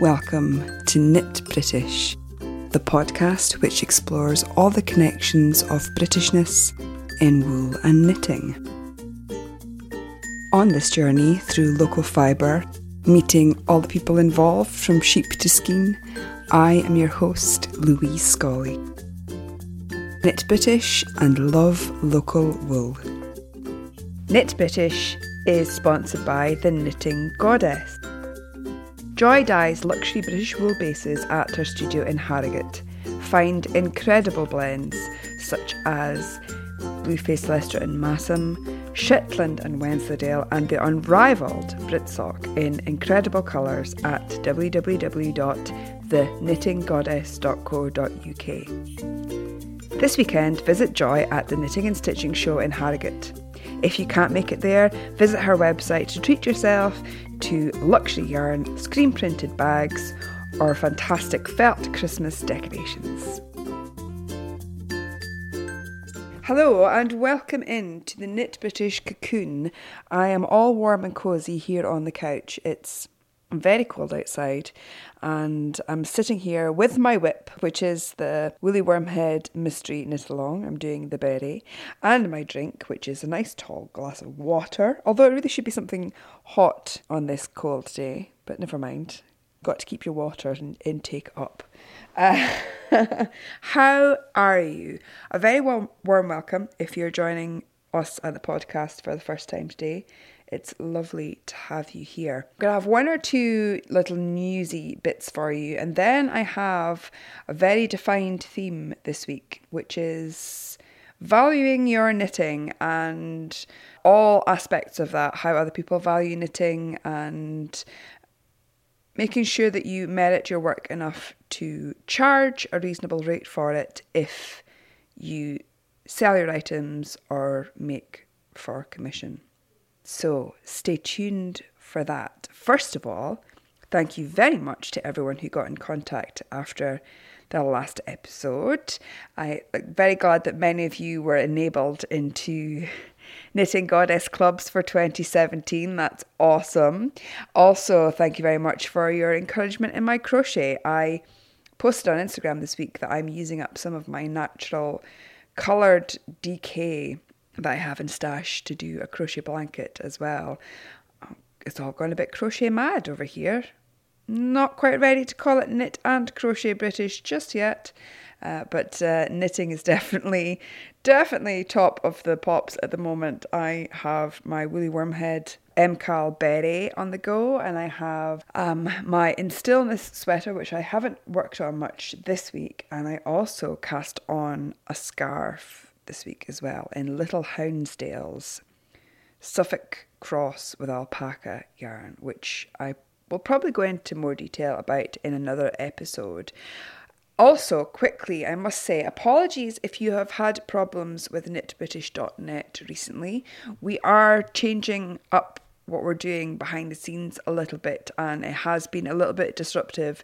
Welcome to Knit British, the podcast which explores all the connections of Britishness in wool and knitting. On this journey through local fibre, meeting all the people involved from sheep to skein, I am your host, Louise Scully. Knit British and love local wool. Knit British is sponsored by the Knitting Goddess. Joy dyes luxury British wool bases at her studio in Harrogate. Find incredible blends such as Blueface Leicester and Massam, Shetland and Wensleydale, and the unrivalled Britsock in incredible colours at www.theknittinggoddess.co.uk. This weekend, visit Joy at the Knitting and Stitching Show in Harrogate. If you can't make it there, visit her website to treat yourself to luxury yarn, screen-printed bags, or fantastic felt Christmas decorations. Hello and welcome in to the Knit British cocoon. I am all warm and cosy here on the couch. It's very cold outside and I'm sitting here with my whip, which is the Woolly Wormhead mystery knit along. I'm doing the berry, and my drink, which is a nice tall glass of water, although it really should be something hot on this cold day, but never mind. Got to keep your water and intake up. How are you? A very warm welcome if you're joining us at the podcast for the first time today. It's lovely to have you here. I'm going to have one or two little newsy bits for you, and then I have a very defined theme this week, which is valuing your knitting and all aspects of that, how other people value knitting and making sure that you merit your work enough to charge a reasonable rate for it if you sell your items or make for commission. So stay tuned for that. First of all, thank you very much to everyone who got in contact after the last episode. I'm very glad that many of you were enabled into Knitting Goddess clubs for 2017. That's awesome. Also, thank you very much for your encouragement in my crochet. I posted on Instagram this week that I'm using up some of my natural coloured DK that I have in stash to do a crochet blanket as well. It's all gone a bit crochet mad over here. Not quite ready to call it knit and crochet British just yet, but knitting is definitely top of the pops at the moment. I have my Woolly Wormhead MCAL beret on the go, and I have my In Stillness sweater, which I haven't worked on much this week, and I also cast on a scarf this week as well in Little Houndsdale's Suffolk Cross with alpaca yarn, which I we'll probably go into more detail about in another episode. Also, quickly, I must say, apologies if you have had problems with knitbritish.net recently. We are changing up what we're doing behind the scenes a little bit, and it has been a little bit disruptive.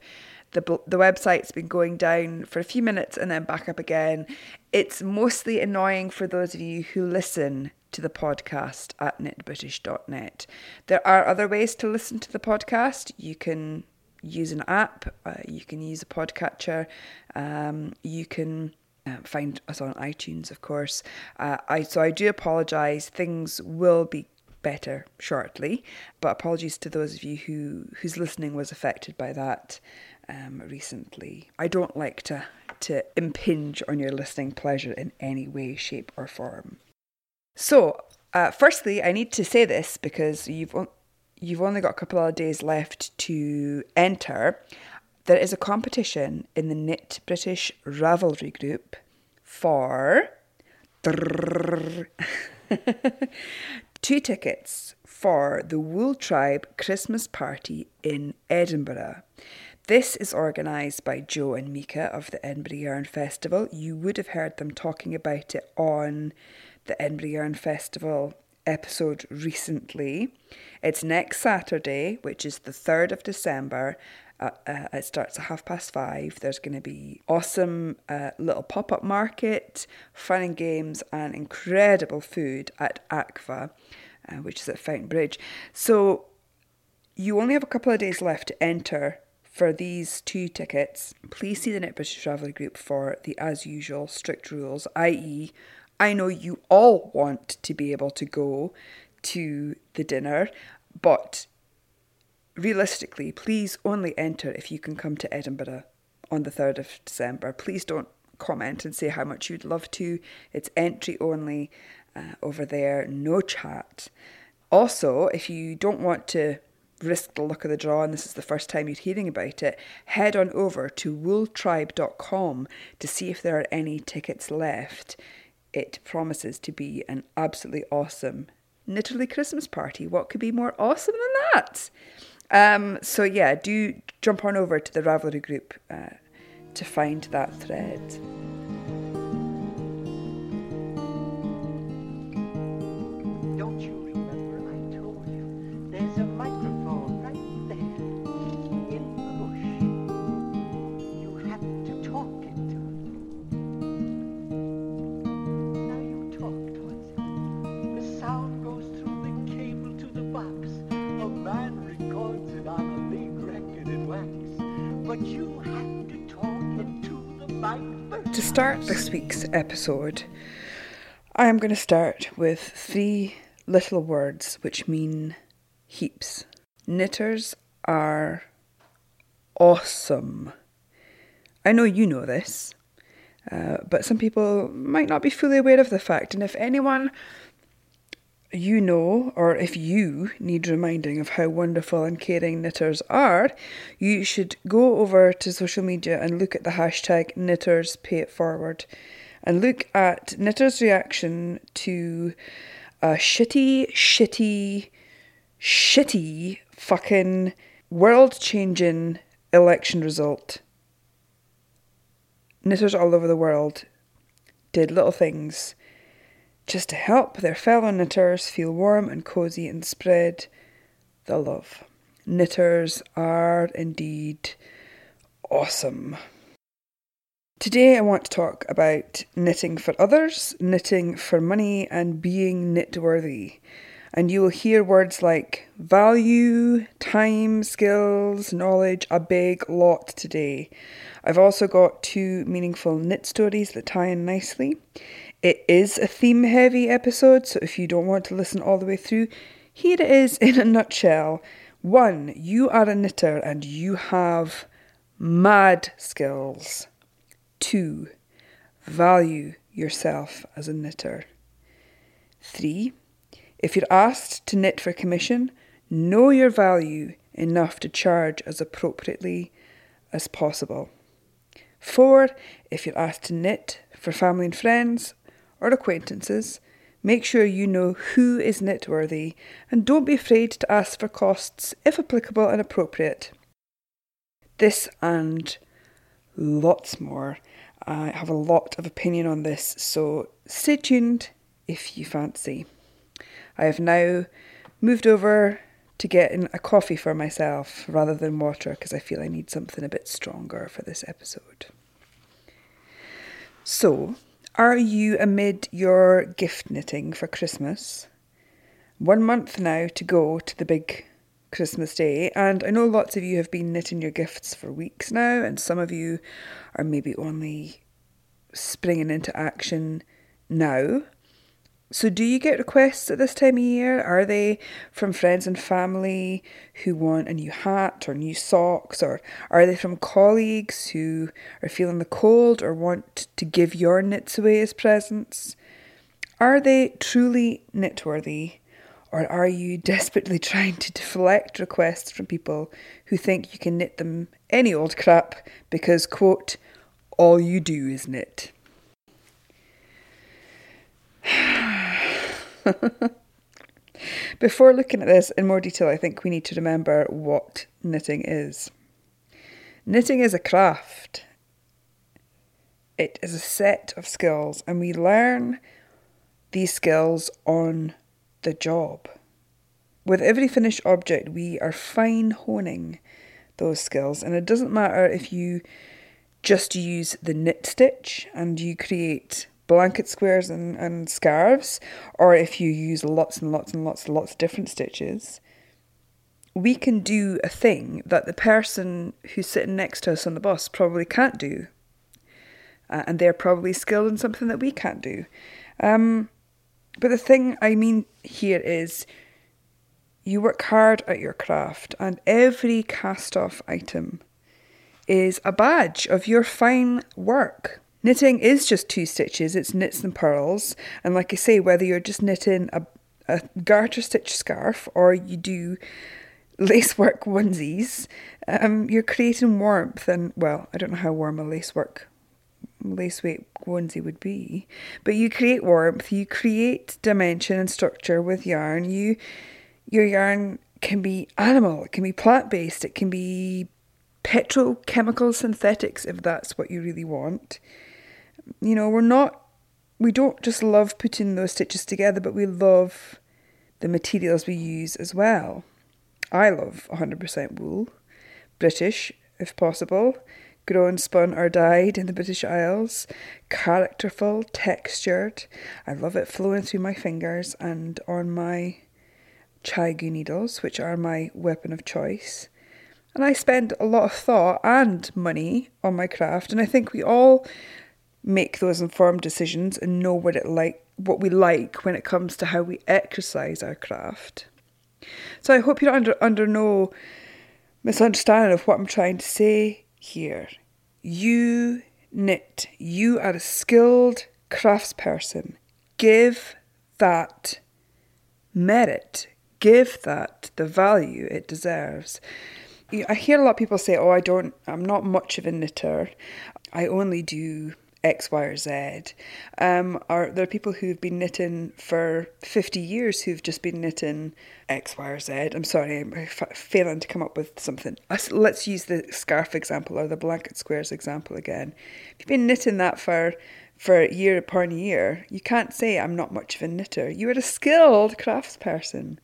The website's been going down for a few minutes and then back up again. It's mostly annoying for those of you who listen to the podcast at knitbritish.net. There are other ways to listen to the podcast. You can use an app, you can use a podcatcher, you can find us on iTunes, of course. I do apologise. Things will be better shortly, but apologies to those of you whose listening was affected by that recently. I don't like to impinge on your listening pleasure in any way, shape or form. So, firstly, I need to say this because you've only got a couple of days left to enter. There is a competition in the Knit British Ravelry group for 2 tickets for the Wool Tribe Christmas party in Edinburgh. This is organised by Joe and Mika of the Edinburgh Yarn Festival. You would have heard them talking about it on the Edinburgh Yarn Festival episode recently. It's next Saturday, which is the 3rd of December. It starts at 5:30. There's going to be awesome little pop-up market, fun and games, and incredible food at ACVA, which is at Fountain Bridge. So you only have a couple of days left to enter For these two tickets, please see the Knit British Ravelry group for the, as usual, strict rules, i.e., I know you all want to be able to go to the dinner, but realistically, please only enter if you can come to Edinburgh on the 3rd of December. Please don't comment and say how much you'd love to. It's entry only over there, no chat. Also, if you don't want to risk the luck of the draw and this is the first time you're hearing about it, head on over to wooltribe.com to see if there are any tickets left. It promises to be an absolutely awesome Knitterly Christmas party. What could be more awesome than that? So yeah, do jump on over to the Ravelry group to find that thread. Don't you remember I told you there's a microphone right there in the bush? You have to talk into it. Now you talk towards it. The sound goes through the cable to the box. A man records it on a big record in wax, but you have. To start this week's episode, I am going to start with three little words which mean heaps. Knitters are awesome. I know you know this, but some people might not be fully aware of the fact. And if anyone you know, or if you need reminding of how wonderful and caring knitters are, you should go over to social media and look at the hashtag KnittersPayItForward and look at knitters' reaction to a shitty fucking world-changing election result. Knitters all over the world did little things just to help their fellow knitters feel warm and cosy and spread the love. Knitters are indeed awesome. Today I want to talk about knitting for others, knitting for money, and being knitworthy. And you will hear words like value, time, skills, knowledge, a big lot today. I've also got two meaningful knit stories that tie in nicely. It is a theme-heavy episode, so if you don't want to listen all the way through, here it is in a nutshell. 1. You are a knitter and you have mad skills. 2. Value yourself as a knitter. 3. If you're asked to knit for commission, know your value enough to charge as appropriately as possible. 4. If you're asked to knit for family and friends, or acquaintances, make sure you know who is knitworthy and don't be afraid to ask for costs if applicable and appropriate. This and lots more. I have a lot of opinion on this, so stay tuned if you fancy. I have now moved over to getting a coffee for myself rather than water because I feel I need something a bit stronger for this episode. So, are you amid your gift knitting for Christmas? 1 month now to go to the big Christmas day, and I know lots of you have been knitting your gifts for weeks now, and some of you are maybe only springing into action now. So do you get requests at this time of year? Are they from friends and family who want a new hat or new socks? Or are they from colleagues who are feeling the cold or want to give your knits away as presents? Are they truly knitworthy? Or are you desperately trying to deflect requests from people who think you can knit them any old crap because, quote, all you do is knit? Before looking at this in more detail, I think we need to remember what knitting is. Knitting is a craft. It is a set of skills, and we learn these skills on the job. With every finished object, we are fine-honing those skills, and it doesn't matter if you just use the knit stitch and you create blanket squares and scarves, or if you use lots and lots and lots and lots of different stitches. we can do a thing that the person who's sitting next to us on the bus probably can't do. And they're probably skilled in something that we can't do. But the thing I mean here is you work hard at your craft, and every cast-off item is a badge of your fine work. Knitting is just two stitches, it's knits and purls. And like I say, whether you're just knitting a garter stitch scarf or you do lacework onesies, you're creating warmth. And, well, I don't know how warm a lace weight onesie would be, but you create warmth, you create dimension and structure with yarn. Your yarn can be animal, it can be plant-based, it can be petrochemical synthetics if that's what you really want. You know, we don't just love putting those stitches together, but we love the materials we use as well. I love 100% wool, British if possible, grown, spun or dyed in the British Isles, characterful, textured. I love it flowing through my fingers and on my Chiagoo needles, which are my weapon of choice. And I spend a lot of thought and money on my craft, and I think we all make those informed decisions and know what we like when it comes to how we exercise our craft. So I hope you're under no misunderstanding of what I'm trying to say here. You knit. You are a skilled craftsperson. Give that merit. Give that the value it deserves. I hear a lot of people say, I'm not much of a knitter. I only do X, Y, or Z. Or there are people who've been knitting for 50 years who've just been knitting X, Y, or Z. I'm sorry, I'm failing to come up with something. Let's use the scarf example or the blanket squares example again. If you've been knitting that for year upon year, you can't say I'm not much of a knitter. You are a skilled craftsperson.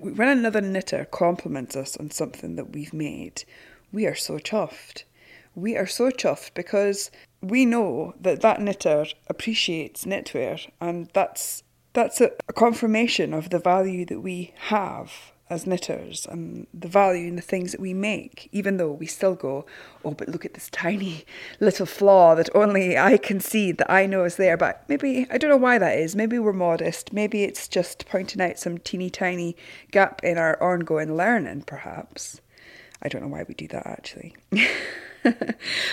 When another knitter compliments us on something that we've made, we are so chuffed. We are so chuffed because we know that knitter appreciates knitwear, and that's a confirmation of the value that we have as knitters and the value in the things that we make, even though we still go, oh, but look at this tiny little flaw that only I can see that I know is there. But maybe, I don't know why that is, maybe we're modest, maybe it's just pointing out some teeny tiny gap in our ongoing learning, perhaps. I don't know why we do that, actually.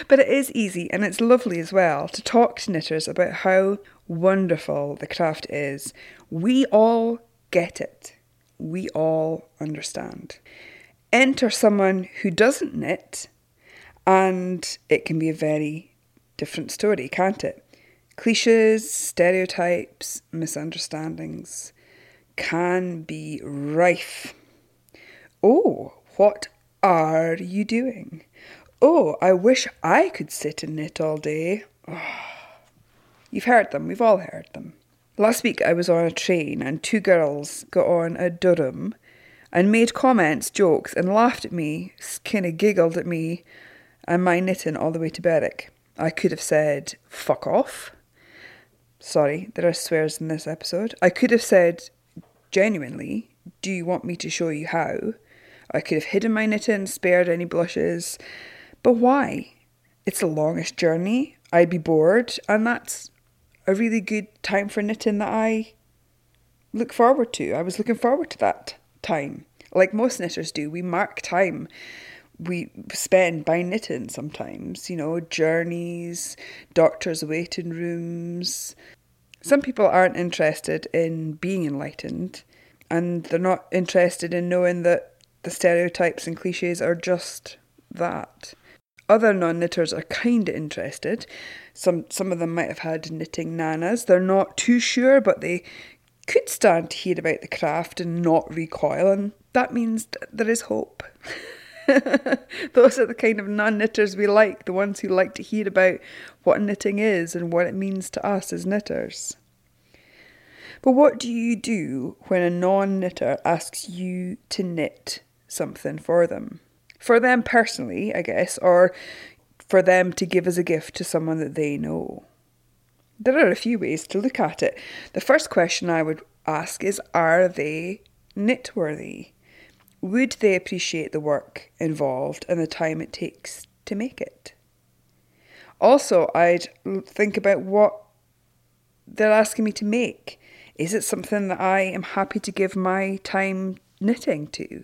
But it is easy, and it's lovely as well to talk to knitters about how wonderful the craft is. We all get it. We all understand. Enter someone who doesn't knit, and it can be a very different story, can't it? Cliches, stereotypes, misunderstandings can be rife. Oh, what are you doing? Oh, I wish I could sit and knit all day. Oh. You've heard them, we've all heard them. Last week I was on a train and two girls got on a Durham and made comments, jokes and laughed at me, kind of giggled at me and my knitting all the way to Berwick. I could have said, fuck off. Sorry, there are swears in this episode. I could have said, genuinely, do you want me to show you how? I could have hidden my knitting, spared any blushes. But why? It's the longest journey. I'd be bored, and that's a really good time for knitting that I look forward to. I was looking forward to that time. Like most knitters do, we mark time we spend by knitting sometimes. You know, journeys, doctors' waiting rooms. Some people aren't interested in being enlightened, and they're not interested in knowing that the stereotypes and cliches are just that. Other non-knitters are kind of interested. Some of them might have had knitting nanas. They're not too sure, but they could stand to hear about the craft and not recoil, and that means there is hope. Those are the kind of non-knitters we like, the ones who like to hear about what knitting is and what it means to us as knitters. But what do you do when a non-knitter asks you to knit something for them? For them personally, I guess, or for them to give as a gift to someone that they know. There are a few ways to look at it. The first question I would ask is, are they knitworthy? Would they appreciate the work involved and the time it takes to make it? Also, I'd think about what they're asking me to make. Is it something that I am happy to give my time knitting to?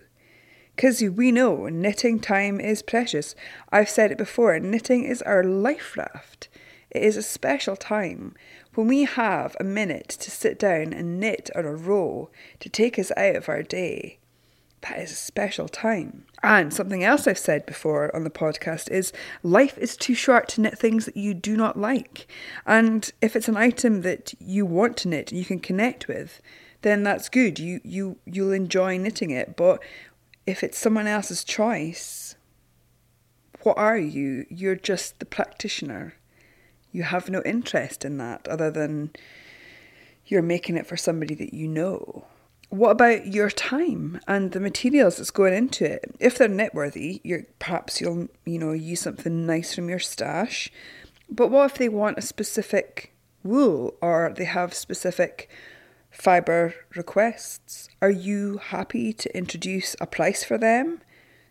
Because we know knitting time is precious. I've said it before, knitting is our life raft. It is a special time. When we have a minute to sit down and knit on a row to take us out of our day, that is a special time. And something else I've said before on the podcast is life is too short to knit things that you do not like. And if it's an item that you want to knit and you can connect with, then that's good. You'll enjoy knitting it. But if it's someone else's choice, what are you? You're just the practitioner. You have no interest in that other than you're making it for somebody that you know. What about your time and the materials that's going into it? If they're knitworthy, perhaps you'll use something nice from your stash. But what if they want a specific wool or they have specific fibre requests? Are you happy to introduce a price for them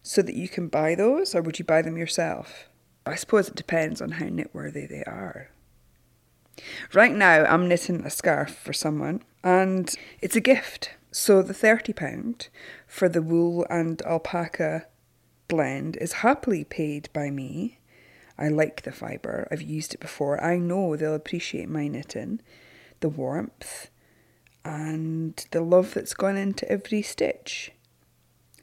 so that you can buy those, or would you buy them yourself? I suppose it depends on how knitworthy they are. Right now, I'm knitting a scarf for someone, and it's a gift. So the £30 for the wool and alpaca blend is happily paid by me. I like the fibre. I've used it before. I know they'll appreciate my knitting, the warmth, and the love that's gone into every stitch.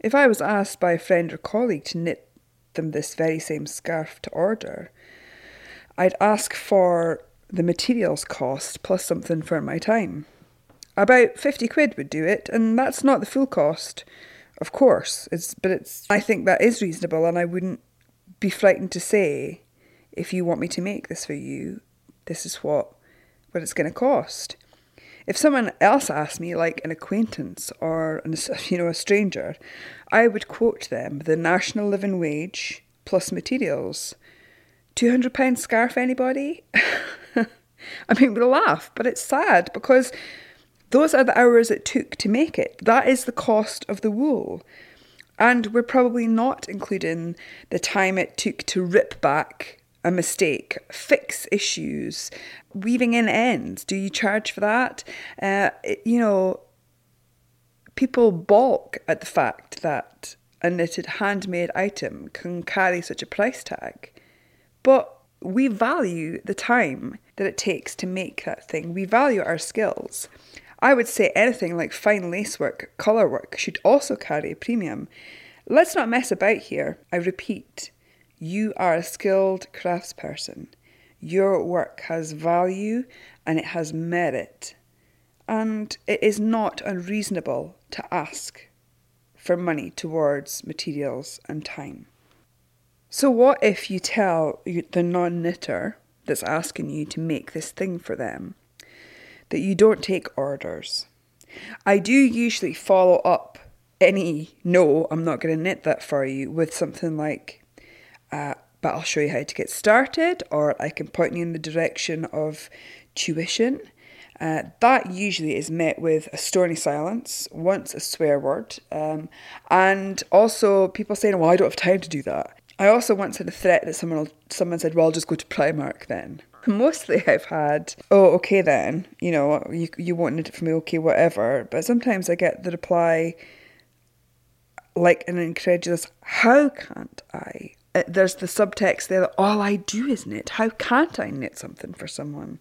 If I was asked by a friend or colleague to knit them this very same scarf to order, I'd ask for the materials cost plus something for my time. About 50 quid would do it, and that's not the full cost, of course, I think that is reasonable, and I wouldn't be frightened to say, if you want me to make this for you, this is what it's going to cost. If someone else asked me, like an acquaintance or a stranger, I would quote them the national living wage plus materials. £200 scarf, anybody? I mean, we'll laugh, but it's sad because those are the hours it took to make it. That is the cost of the wool. And we're probably not including the time it took to rip back a mistake, fix issues, weaving in ends. Do you charge for that? People balk at the fact that a knitted handmade item can carry such a price tag. But we value the time that it takes to make that thing. We value our skills. I would say anything like fine lacework, colour work should also carry a premium. Let's not mess about here. I repeat, you are a skilled craftsperson. Your work has value and it has merit. And it is not unreasonable to ask for money towards materials and time. So what if you tell the non-knitter that's asking you to make this thing for them that you don't take orders? I do usually follow up I'm not going to knit that for you, with something like, but I'll show you how to get started, or I can point you in the direction of tuition. That usually is met with a stony silence, once a swear word, and also people saying, well, I don't have time to do that. I also once had a threat that someone said, well, I'll just go to Primark then. Mostly I've had, oh, okay then, you won't knit it for me, okay, whatever. But sometimes I get the reply, like an incredulous, how can't I? There's the subtext there that all I do is knit. How can't I knit something for someone?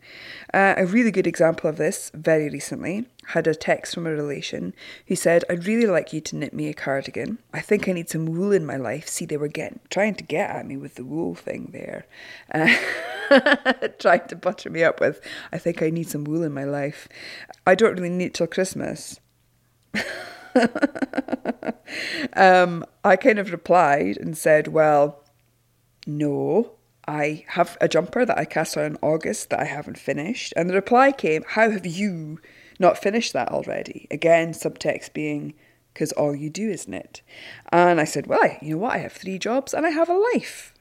A really good example of this, very recently, had a text from a relation who said, I'd really like you to knit me a cardigan. I think I need some wool in my life. See, they were trying to get at me with the wool thing there. Trying to butter me up with, I think I need some wool in my life. I don't really knit till Christmas. I kind of replied and said, well, no, I have a jumper that I cast on in August that I haven't finished. And the reply came, how have you not finished that already? Again, subtext being, because all you do is knit. And I said, well, you know what? I have 3 jobs and I have a life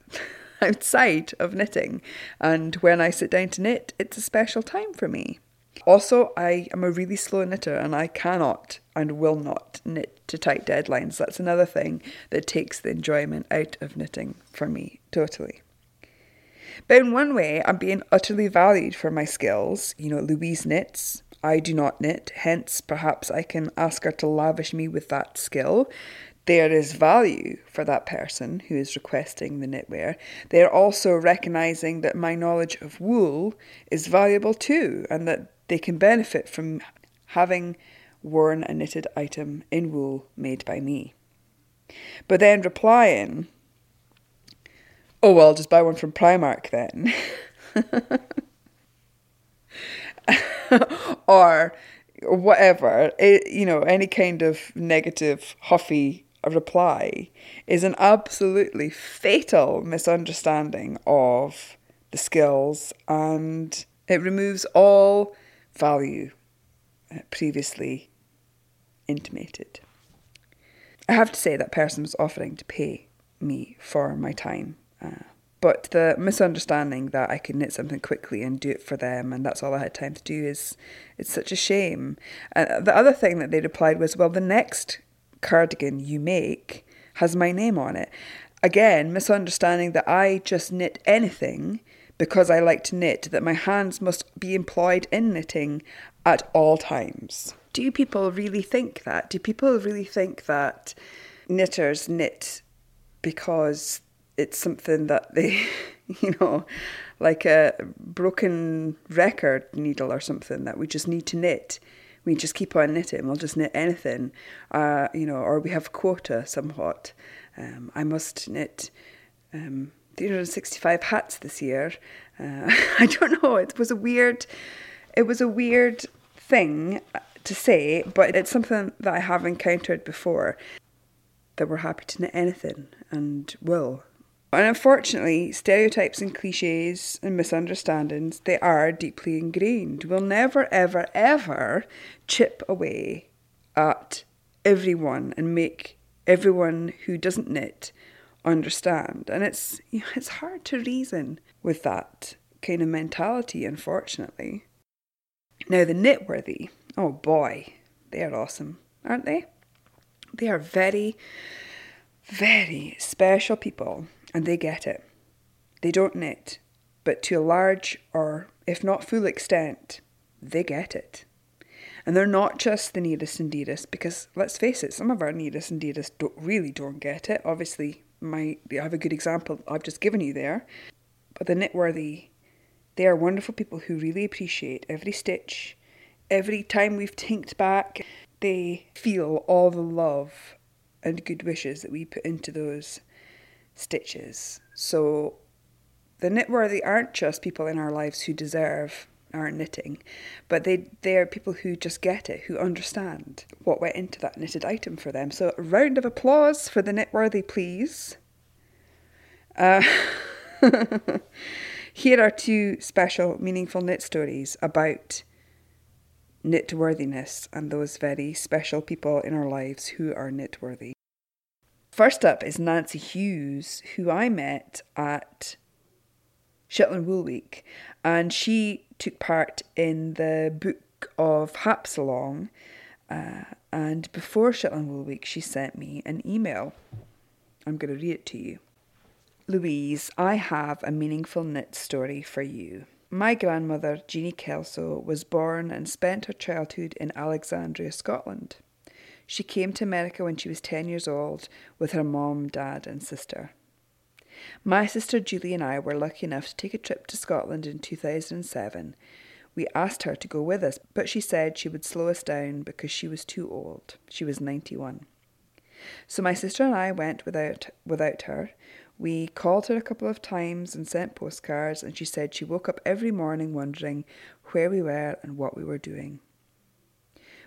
outside of knitting. And when I sit down to knit, it's a special time for me. Also, I am a really slow knitter and I cannot and will not knit to tight deadlines. That's another thing that takes the enjoyment out of knitting for me, totally. But in one way, I'm being utterly valued for my skills. You know, Louise knits, I do not knit, hence perhaps I can ask her to lavish me with that skill. There is value for that person who is requesting the knitwear. They are also recognising that my knowledge of wool is valuable too, and that they can benefit from having worn a knitted item in wool made by me. But then replying, oh well, just buy one from Primark then. Or whatever, any kind of negative, huffy reply is an absolutely fatal misunderstanding of the skills, and it removes all value previously intimated. I have to say that person was offering to pay me for my time. But the misunderstanding that I could knit something quickly and do it for them and that's all I had time to do it's such a shame. The other thing that they replied was, well, the next cardigan you make has my name on it. Again, misunderstanding that I just knit anything because I like to knit, that my hands must be employed in knitting at all times. Do people really think that? Do people really think that knitters knit because it's something that they, like a broken record needle or something, that we just need to knit. We just keep on knitting. We'll just knit anything, or we have quota somewhat. I must knit 365 hats this year. I don't know. It was a weird thing to say, but it's something that I have encountered before, that we're happy to knit anything and will. And unfortunately, stereotypes and cliches and misunderstandings, they are deeply ingrained. We'll never, ever, ever chip away at everyone and make everyone who doesn't knit understand. And it's hard to reason with that kind of mentality, unfortunately. Now, the knitworthy, oh boy, they are awesome, aren't they? They are very, very special people, and they get it. They don't knit, but to a large or, if not full extent, they get it. And they're not just the nearest and dearest, because let's face it, some of our nearest and dearest really don't get it. Obviously, I have a good example I've just given you there. But the knitworthy, they are wonderful people who really appreciate every stitch, every time we've tinked back. They feel all the love and good wishes that we put into those stitches. So the knitworthy aren't just people in our lives who deserve our knitting, but they are people who just get it, who understand what went into that knitted item for them. So a round of applause for the knitworthy, please. Here are two special, meaningful knit stories about knitworthiness and those very special people in our lives who are knitworthy. First up is Nancy Hughes, who I met at Shetland Wool Week, and she took part in the Book of Haps Along, and before Shetland Wool Week she sent me an email. I'm going to read it to you. Louise, I have a meaningful knit story for you. My grandmother, Jeannie Kelso, was born and spent her childhood in Alexandria, Scotland. She came to America when she was 10 years old with her mom, dad and sister. My sister Julie and I were lucky enough to take a trip to Scotland in 2007. We asked her to go with us, but she said she would slow us down because she was too old. She was 91. So my sister and I went without her. We called her a couple of times and sent postcards, and she said she woke up every morning wondering where we were and what we were doing.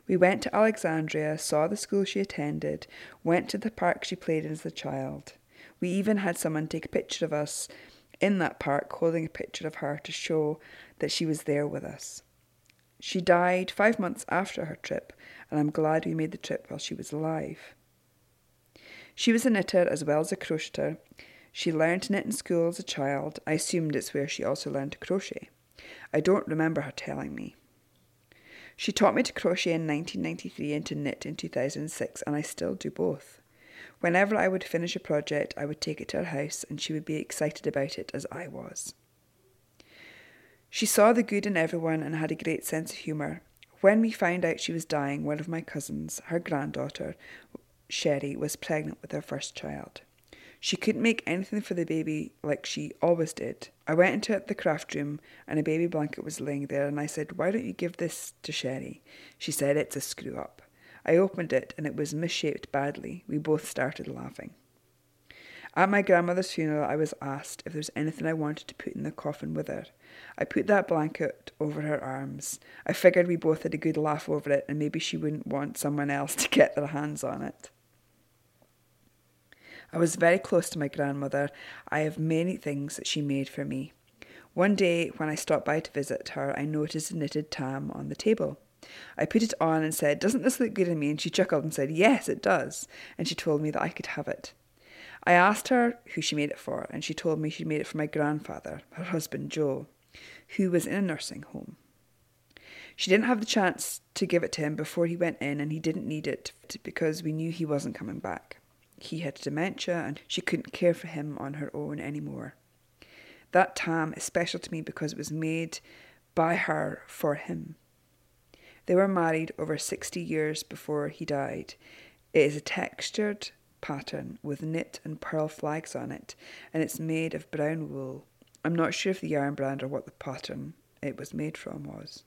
We went to Alexandria, saw the school she attended, went to the park she played in as a child. We even had someone take a picture of us in that park, holding a picture of her to show that she was there with us. She died 5 months after her trip, and I'm glad we made the trip while she was alive. She was a knitter as well as a crocheter. She learned to knit in school as a child. I assumed it's where she also learned to crochet. I don't remember her telling me. She taught me to crochet in 1993 and to knit in 2006, and I still do both. Whenever I would finish a project, I would take it to her house, and she would be excited about it as I was. She saw the good in everyone and had a great sense of humour. When we found out she was dying, one of my cousins, her granddaughter, Sherry, was pregnant with her first child. She couldn't make anything for the baby like she always did. I went into the craft room and a baby blanket was laying there, and I said, "Why don't you give this to Sherry?" She said, "It's a screw up." I opened it and it was misshaped badly. We both started laughing. At my grandmother's funeral, I was asked if there was anything I wanted to put in the coffin with her. I put that blanket over her arms. I figured we both had a good laugh over it, and maybe she wouldn't want someone else to get their hands on it. I was very close to my grandmother. I have many things that she made for me. One day, when I stopped by to visit her, I noticed a knitted tam on the table. I put it on and said, "Doesn't this look good on me?" And she chuckled and said, "Yes, it does." And she told me that I could have it. I asked her who she made it for, and she told me she made it for my grandfather, her husband Joe, who was in a nursing home. She didn't have the chance to give it to him before he went in, and he didn't need it because we knew he wasn't coming back. He had dementia and she couldn't care for him on her own anymore. That tam is special to me because it was made by her for him. They were married over 60 years before he died. It is a textured pattern with knit and pearl flags on it, and it's made of brown wool. I'm not sure of the yarn brand or what the pattern it was made from was.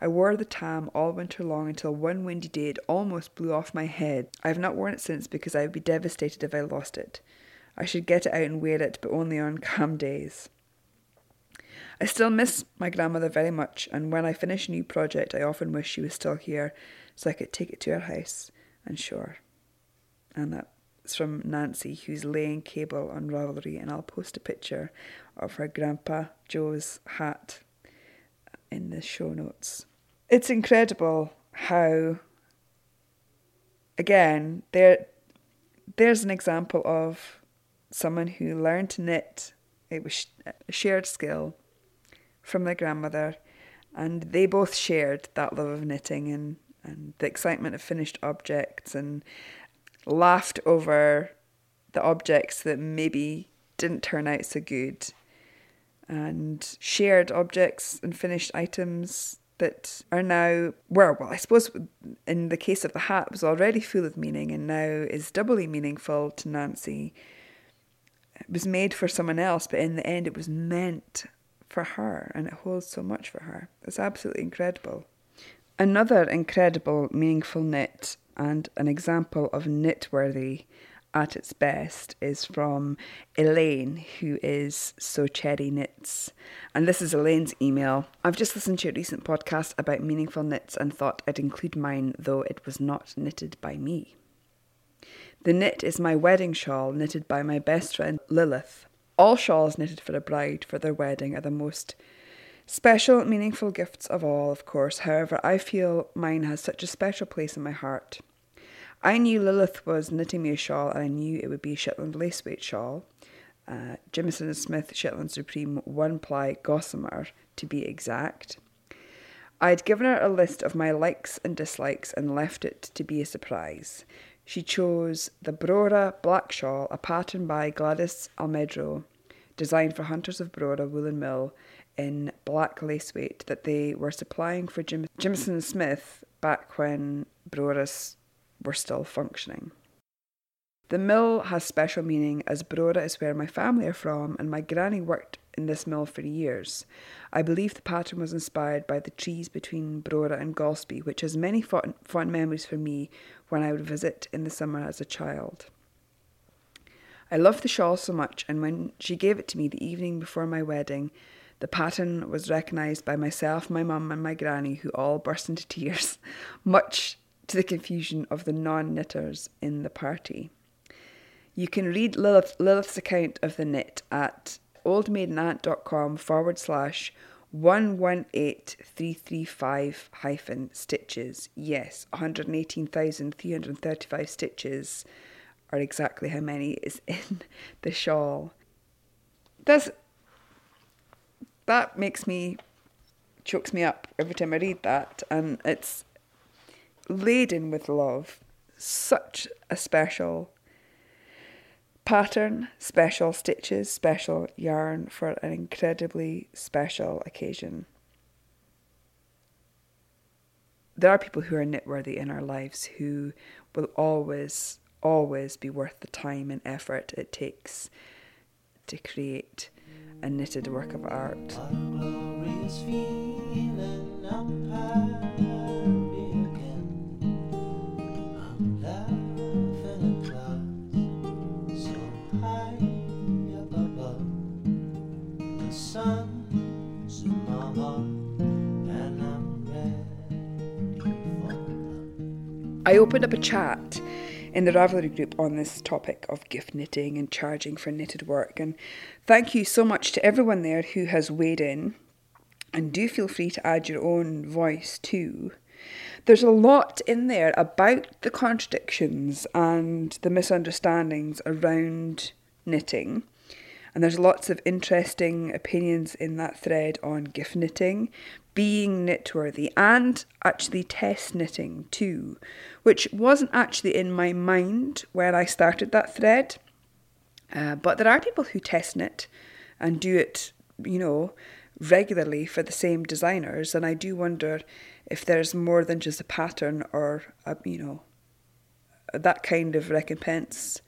I wore the tam all winter long until one windy day it almost blew off my head. I have not worn it since because I would be devastated if I lost it. I should get it out and wear it, but only on calm days. I still miss my grandmother very much, and when I finish a new project, I often wish she was still here so I could take it to her house and show her. And that's from Nancy, who's laying cable on Ravelry, and I'll post a picture of her grandpa Joe's hat in the show notes. It's incredible how, again, there's an example of someone who learned to knit. It was a shared skill from their grandmother, and they both shared that love of knitting and the excitement of finished objects, and laughed over the objects that maybe didn't turn out so good, and shared objects and finished items that are now, well, I suppose in the case of the hat, was already full of meaning and now is doubly meaningful to Nancy. It was made for someone else, but in the end it was meant for her, and it holds so much for her. It's absolutely incredible. Another incredible, meaningful knit and an example of knitworthy at its best is from Elaine, who is So Cherry Knits. And this is Elaine's email. "I've just listened to a recent podcast about meaningful knits and thought I'd include mine, though it was not knitted by me. The knit is my wedding shawl, knitted by my best friend Lilith. All shawls knitted for a bride for their wedding are the most special, meaningful gifts of all, of course. However, I feel mine has such a special place in my heart. I knew Lilith was knitting me a shawl, and I knew it would be a Shetland lace-weight shawl, Jamieson and Smith Shetland Supreme one-ply gossamer, to be exact. I'd given her a list of my likes and dislikes and left it to be a surprise. She chose the Brora black shawl, a pattern by Gladys Almedro, designed for Hunters of Brora Woolen Mill, in black lace-weight, that they were supplying for Jamieson and Smith back when Brora's were still functioning. The mill has special meaning, as Brora is where my family are from, and my granny worked in this mill for years. I believe the pattern was inspired by the trees between Brora and Galsby, which has many fond memories for me when I would visit in the summer as a child. I loved the shawl so much, and when she gave it to me the evening before my wedding, the pattern was recognised by myself, my mum and my granny, who all burst into tears, much to the confusion of the non-knitters in the party. You can read Lilith's account of the knit at oldmaidenant.com/118335-stitches. Yes, 118,335 stitches are exactly how many is in the shawl. That makes me chokes me up every time I read that, and it's laden with love. Such a special pattern, special stitches, special yarn for an incredibly special occasion. There are people who are knitworthy in our lives who will always, always be worth the time and effort it takes to create a knitted work of art. I opened up a chat in the Ravelry group on this topic of gift knitting and charging for knitted work, and thank you so much to everyone there who has weighed in, and do feel free to add your own voice too. There's a lot in there about the contradictions and the misunderstandings around knitting, and there's lots of interesting opinions in that thread on gift knitting, being knitworthy, and actually test knitting too, which wasn't actually in my mind when I started that thread, but there are people who test knit and do it, you know, regularly for the same designers, and I do wonder if there's more than just a pattern or a, you know, that kind of recompense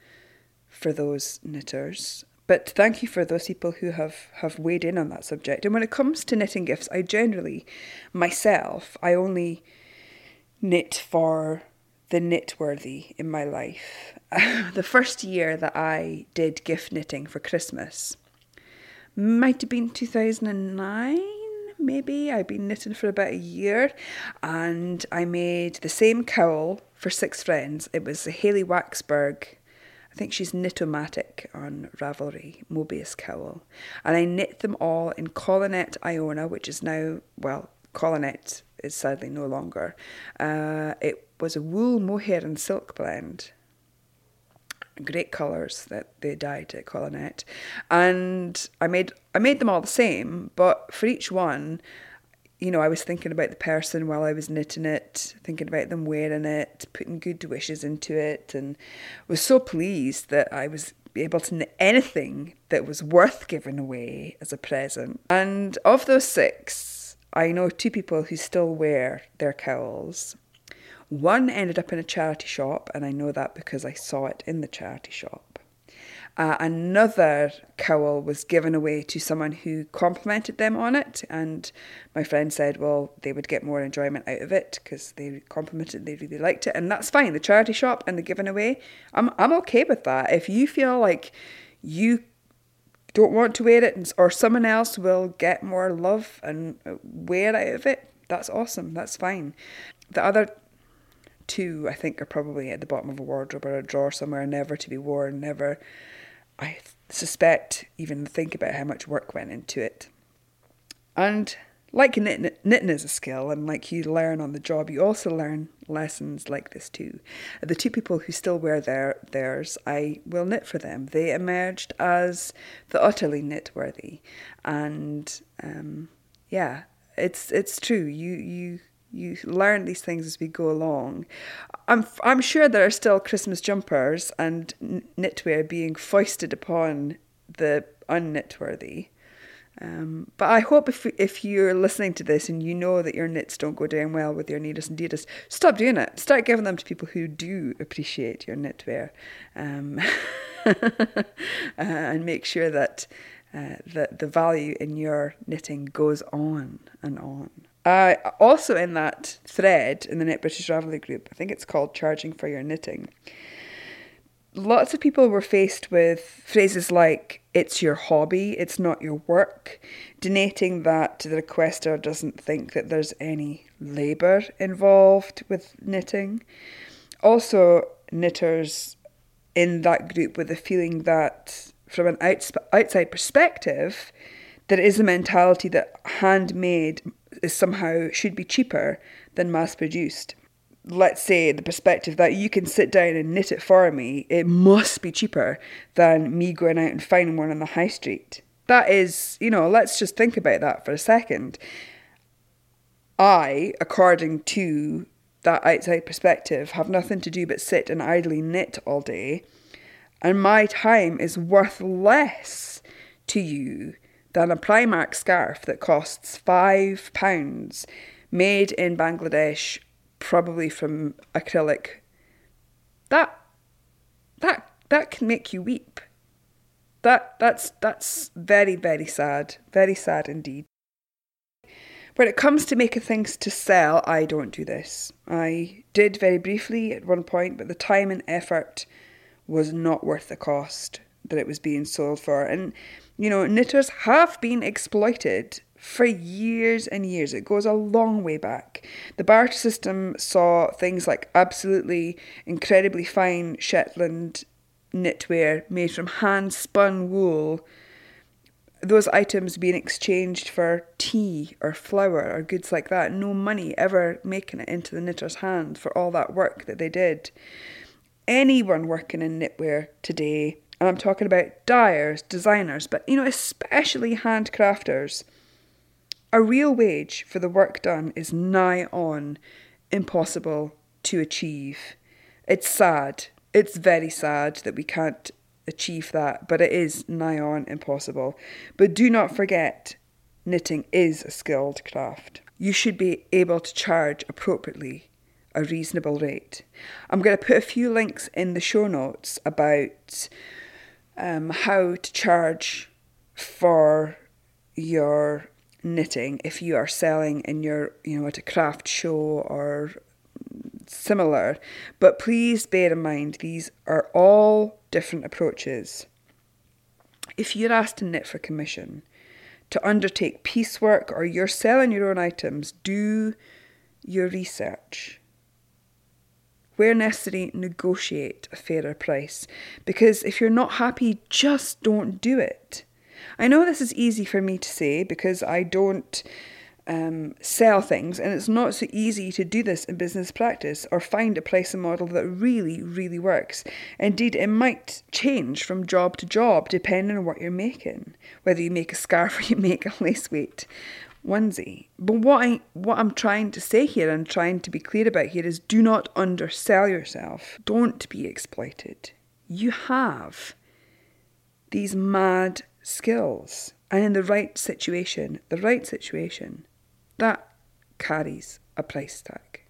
for those knitters. But thank you for those people who have weighed in on that subject. And when it comes to knitting gifts, I generally, myself, I only knit for the knitworthy in my life. The first year that I did gift knitting for Christmas might have been 2009, maybe. I'd been knitting for about a year, and I made the same cowl for 6 friends. It was a Haley Waxberg, I think she's Knit-O-Matic on Ravelry, Mobius cowl. And I knit them all in Collinette, Iona, which is now, well, Collinette is sadly no longer. It was a wool, mohair and silk blend. Great colours that they dyed at Collinette. And I made them all the same, but for each one, you know, I was thinking about the person while I was knitting it, thinking about them wearing it, putting good wishes into it, and was so pleased that I was able to knit anything that was worth giving away as a present. And of those 6, I know 2 people who still wear their cowls. One ended up in a charity shop, and I know that because I saw it in the charity shop. Another cowl was given away to someone who complimented them on it, and my friend said, well, they would get more enjoyment out of it because they complimented, they really liked it, and that's fine. The charity shop and the giving away, I'm okay with that. If you feel like you don't want to wear it, or someone else will get more love and wear out of it, that's awesome, that's fine. The other 2, I think, are probably at the bottom of a wardrobe or a drawer somewhere, never to be worn, never... I suspect, even think about how much work went into it. And like knitting is a skill, and like you learn on the job, you also learn lessons like this too. The 2 people who still wear theirs, I will knit for them. They emerged as the utterly knitworthy. And yeah, it's true. You learn these things as we go along. I'm sure there are still Christmas jumpers and knitwear being foisted upon the unknitworthy. But I hope if you're listening to this and you know that your knits don't go down well with your nearest and dearest, stop doing it. Start giving them to people who do appreciate your knitwear, and make sure that the value in your knitting goes on and on. Also in that thread in the Knit British Ravelry group, I think it's called Charging for Your Knitting, lots of people were faced with phrases like, it's your hobby, it's not your work, donating that the requester doesn't think that there's any labour involved with knitting. Also, knitters in that group with the feeling that, from an outside perspective, there is a mentality that handmade is somehow should be cheaper than mass-produced. Let's say the perspective that you can sit down and knit it for me, it must be cheaper than me going out and finding one on the high street. That is, you know, let's just think about that for a second. I, according to that outside perspective, have nothing to do but sit and idly knit all day, and my time is worth less to you than a Primark scarf that costs £5, made in Bangladesh, probably from acrylic. That can make you weep. That's very, very sad. Very sad indeed. When it comes to making things to sell, I don't do this. I did very briefly at one point, but the time and effort was not worth the cost that it was being sold for. And, you know, knitters have been exploited for years and years. It goes a long way back. The barter system saw things like absolutely incredibly fine Shetland knitwear made from hand-spun wool, those items being exchanged for tea or flour or goods like that. No money ever making it into the knitter's hand for all that work that they did. Anyone working in knitwear today, and I'm talking about dyers, designers, but, you know, especially handcrafters, a real wage for the work done is nigh on impossible to achieve. It's sad. It's very sad that we can't achieve that, but it is nigh on impossible. But do not forget, knitting is a skilled craft. You should be able to charge appropriately, a reasonable rate. I'm going to put a few links in the show notes about how to charge for your knitting if you are selling in your, you know, at a craft show or similar. But please bear in mind, these are all different approaches. If you're asked to knit for commission, to undertake piecework, or you're selling your own items, do your research. Where necessary, negotiate a fairer price, because if you're not happy, just don't do it. I know this is easy for me to say because I don't sell things, and it's not so easy to do this in business practice or find a pricing model that really, really works. Indeed, it might change from job to job depending on what you're making, whether you make a scarf or you make a lace weight onesie. But what I'm trying to say here and trying to be clear about here is, do not undersell yourself. Don't be exploited. You have these mad skills, and in the right situation, that carries a price tag.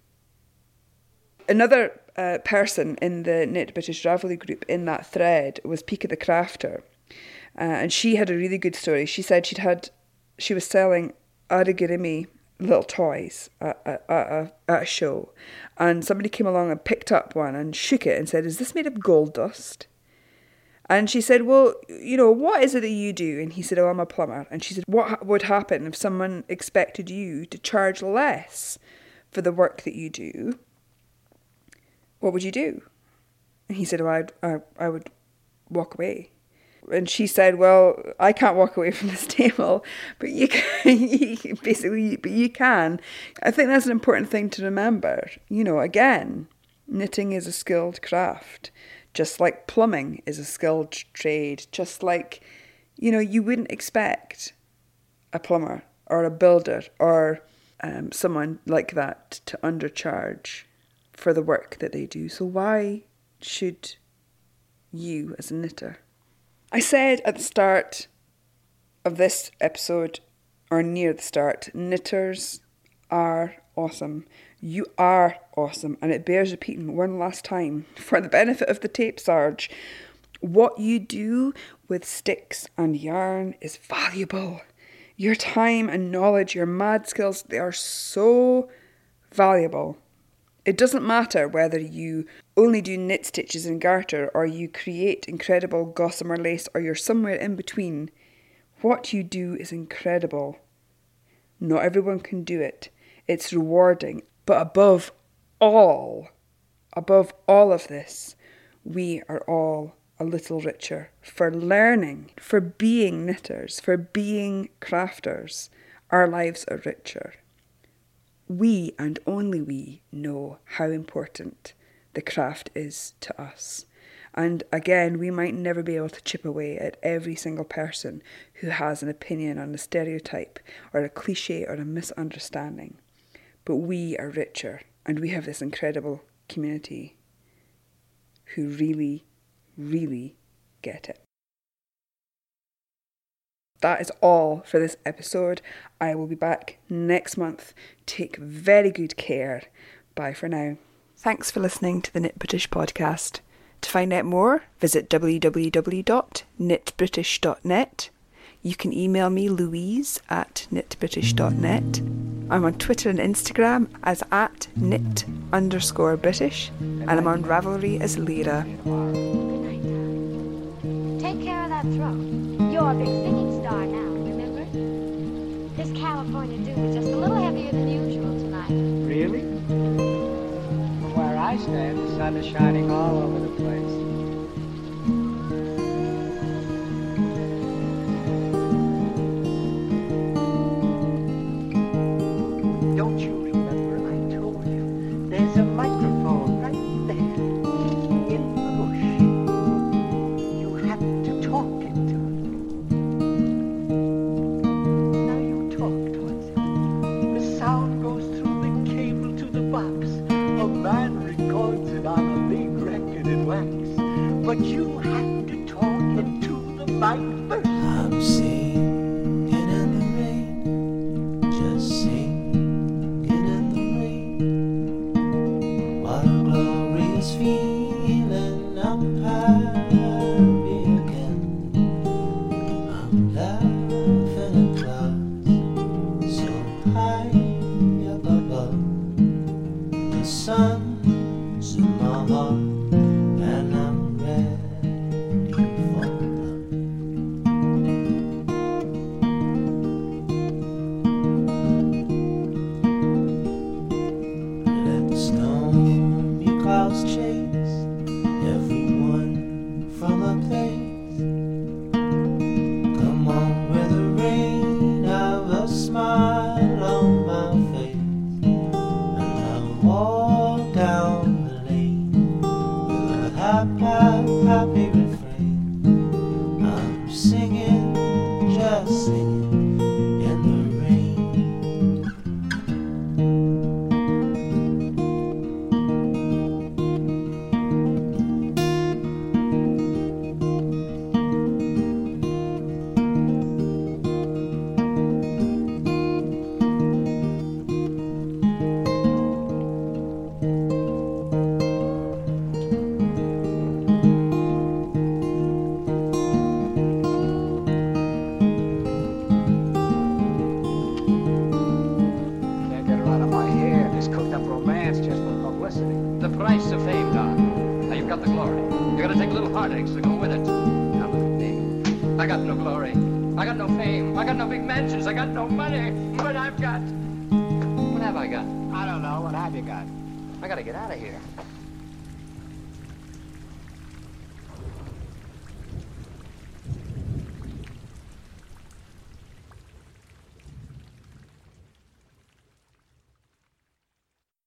Another person in the Knit British Ravelry group in that thread was Pika the Crafter, and she had a really good story. She said she was selling origami little toys at a show, and somebody came along and picked up one and shook it and said, "Is this made of gold dust?" And she said, "Well, you know, what is it that you do?" And he said, "Oh, I'm a plumber." And she said, "What would happen if someone expected you to charge less for the work that you do? What would you do?" And he said, "Oh, I would walk away." And she said, "Well, I can't walk away from this table, but you can." You can. I think that's an important thing to remember. You know, again, knitting is a skilled craft. Just like plumbing is a skilled trade, just like, you know, you wouldn't expect a plumber or a builder or someone like that to undercharge for the work that they do. So why should you as a knitter? I said at the start of this episode, or near the start, knitters are awesome. You are awesome, and it bears repeating one last time for the benefit of the tape Sarge. What you do with sticks and yarn is valuable. Your time and knowledge, your mad skills, they are so valuable. It doesn't matter whether you only do knit stitches and garter, or you create incredible gossamer lace, or you're somewhere in between. What you do is incredible. Not everyone can do it. It's rewarding. But above all of this, we are all a little richer for learning, for being knitters, for being crafters. Our lives are richer. We, and only we, know how important the craft is to us. And again, we might never be able to chip away at every single person who has an opinion on a stereotype or a cliche or a misunderstanding. But we are richer, and we have this incredible community who really, really get it. That is all for this episode. I will be back next month. Take very good care. Bye for now. Thanks for listening to the Knit British podcast. To find out more, visit www.knitbritish.net. You can email me, louise@knitbritish.net. I'm on Twitter and Instagram as @knit_British, and I'm on Ravelry as Lyra. Take care of that throat. You're a big singing star now, remember? This California dew is just a little heavier than usual tonight. Really? From where I stand, the sun is shining all over the place. Out of here.